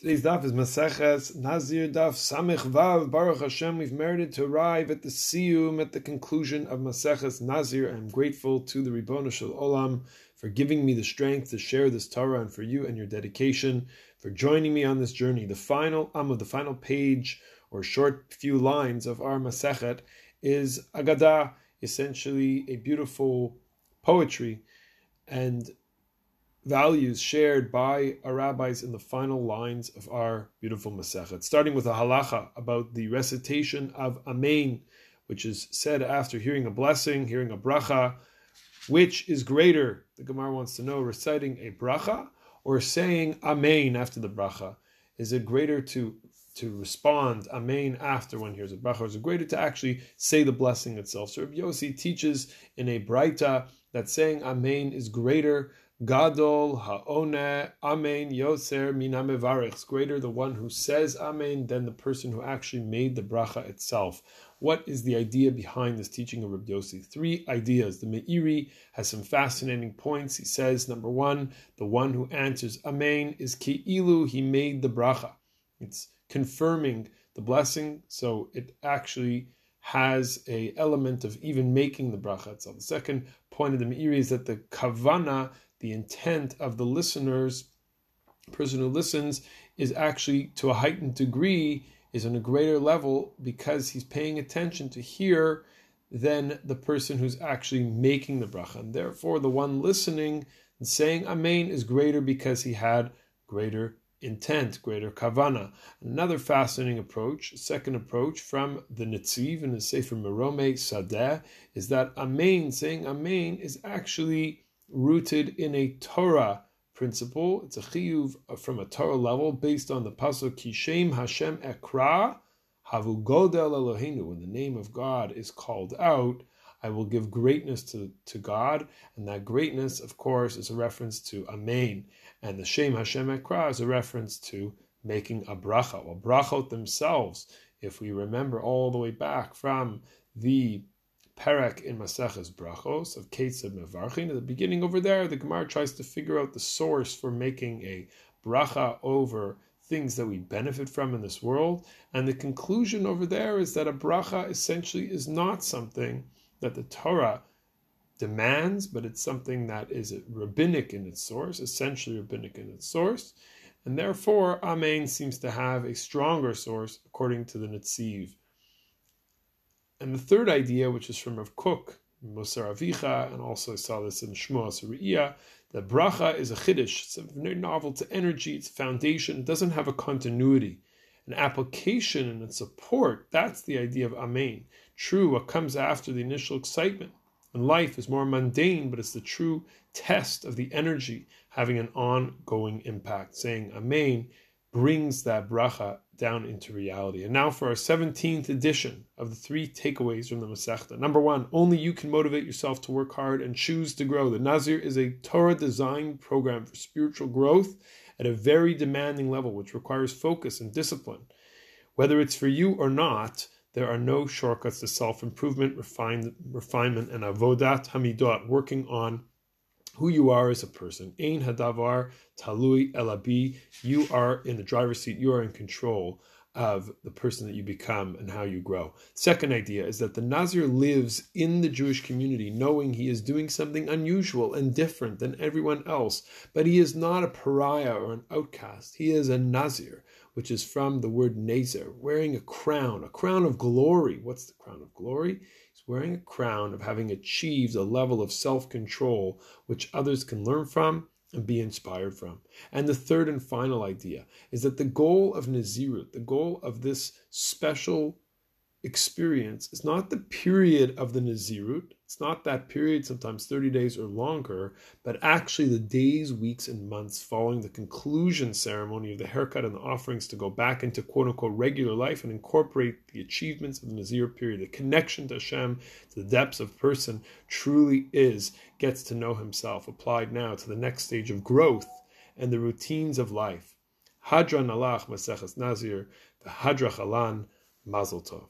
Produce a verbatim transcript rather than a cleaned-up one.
Today's daf is Maseches Nazir daf Samech Vav. Baruch Hashem, we've merited to arrive at the Sium, at the conclusion of Maseches Nazir. I am grateful to the Ribbon Shel Olam for giving me the strength to share this Torah, and for you and your dedication for joining me on this journey. The final Amud, the final page or short few lines of our Masechet is Agadah, essentially a beautiful poetry and values shared by our rabbis in the final lines of our beautiful Masechet, starting with a halacha about the recitation of amein, which is said after hearing a blessing, hearing a bracha. Which is greater, the gemara wants to know, reciting a bracha or saying amein after the bracha? Is it greater to to respond amein after one hears a bracha, or is it greater to actually say the blessing itself? So Rav Yossi teaches in a brayta that saying amein is greater. Gadol haone amen yoser miname, is greater the one who says amen than the person who actually made the bracha itself. What is the idea behind this teaching of Rav Yossi? Three ideas. The Meiri has some fascinating points. He says, number one, the one who answers amen is ki'ilu, he made the bracha. It's confirming the blessing, so it actually has a element of even making the bracha itself. The second point of the Meiri is that the kavana, the intent of the listeners, person who listens, is actually to a heightened degree, is on a greater level because he's paying attention to hear than the person who's actually making the bracha. And therefore, the one listening and saying amen is greater because he had greater intent, greater kavana. Another fascinating approach, second approach from the Nitziv in the Sefer Merome Sadeh, is that amen, saying amen, is actually rooted in a Torah principle. It's a chiyuv from a Torah level based on the pasuk Ki Shem Hashem Ekra, Havugodel Eloheinu. When the name of God is called out, I will give greatness to, to God. And that greatness, of course, is a reference to amen. And the Shem Hashem Ekra is a reference to making a bracha. Well, brachot themselves, if we remember all the way back from the perak in Masachas Brachos of Ketzav Mevarchin, at the beginning over there, the gemara tries to figure out the source for making a bracha over things that we benefit from in this world. And the conclusion over there is that a bracha essentially is not something that the Torah demands, but it's something that is rabbinic in its source, essentially rabbinic in its source. And therefore, amen seems to have a stronger source according to the Nitziv. And the third idea, which is from Rav Kook, Moser Avicha, and also I saw this in Shmoas Re'iyah, that bracha is a chiddish. It's very novel to energy. It's a foundation. It doesn't have a continuity, an application, and a support. That's the idea of amen. True, what comes after the initial excitement in life is more mundane, but it's the true test of the energy having an ongoing impact. Saying amen brings that bracha down into reality. And now for our seventeenth edition of the three takeaways from the Masechta. Number one, only you can motivate yourself to work hard and choose to grow. The Nazir is a Torah-designed program for spiritual growth at a very demanding level, which requires focus and discipline. Whether it's for you or not, there are no shortcuts to self-improvement, refine, refinement, and avodat hamidot, working on who you are as a person. Ein hadavar talui elabi. You are in the driver's seat. You are in control of the person that you become and how you grow. Second idea is that the Nazir lives in the Jewish community, knowing he is doing something unusual and different than everyone else, but he is not a pariah or an outcast. He is a Nazir, which is from the word nazir, wearing a crown, a crown of glory. What's the crown of glory? Wearing a crown of having achieved a level of self-control which others can learn from and be inspired from. And the third and final idea is that the goal of Nazirut, the goal of this special experience, is not the period of the Nazirut. It's not that period, sometimes thirty days or longer, but actually the days, weeks, and months following the conclusion ceremony of the haircut and the offerings to go back into quote-unquote regular life and incorporate the achievements of the Nazir period. The connection to Hashem, to the depths of person, truly is, gets to know himself, applied now to the next stage of growth and the routines of life. Hadra nalach maseches nazir, the hadrachalan, mazel tov.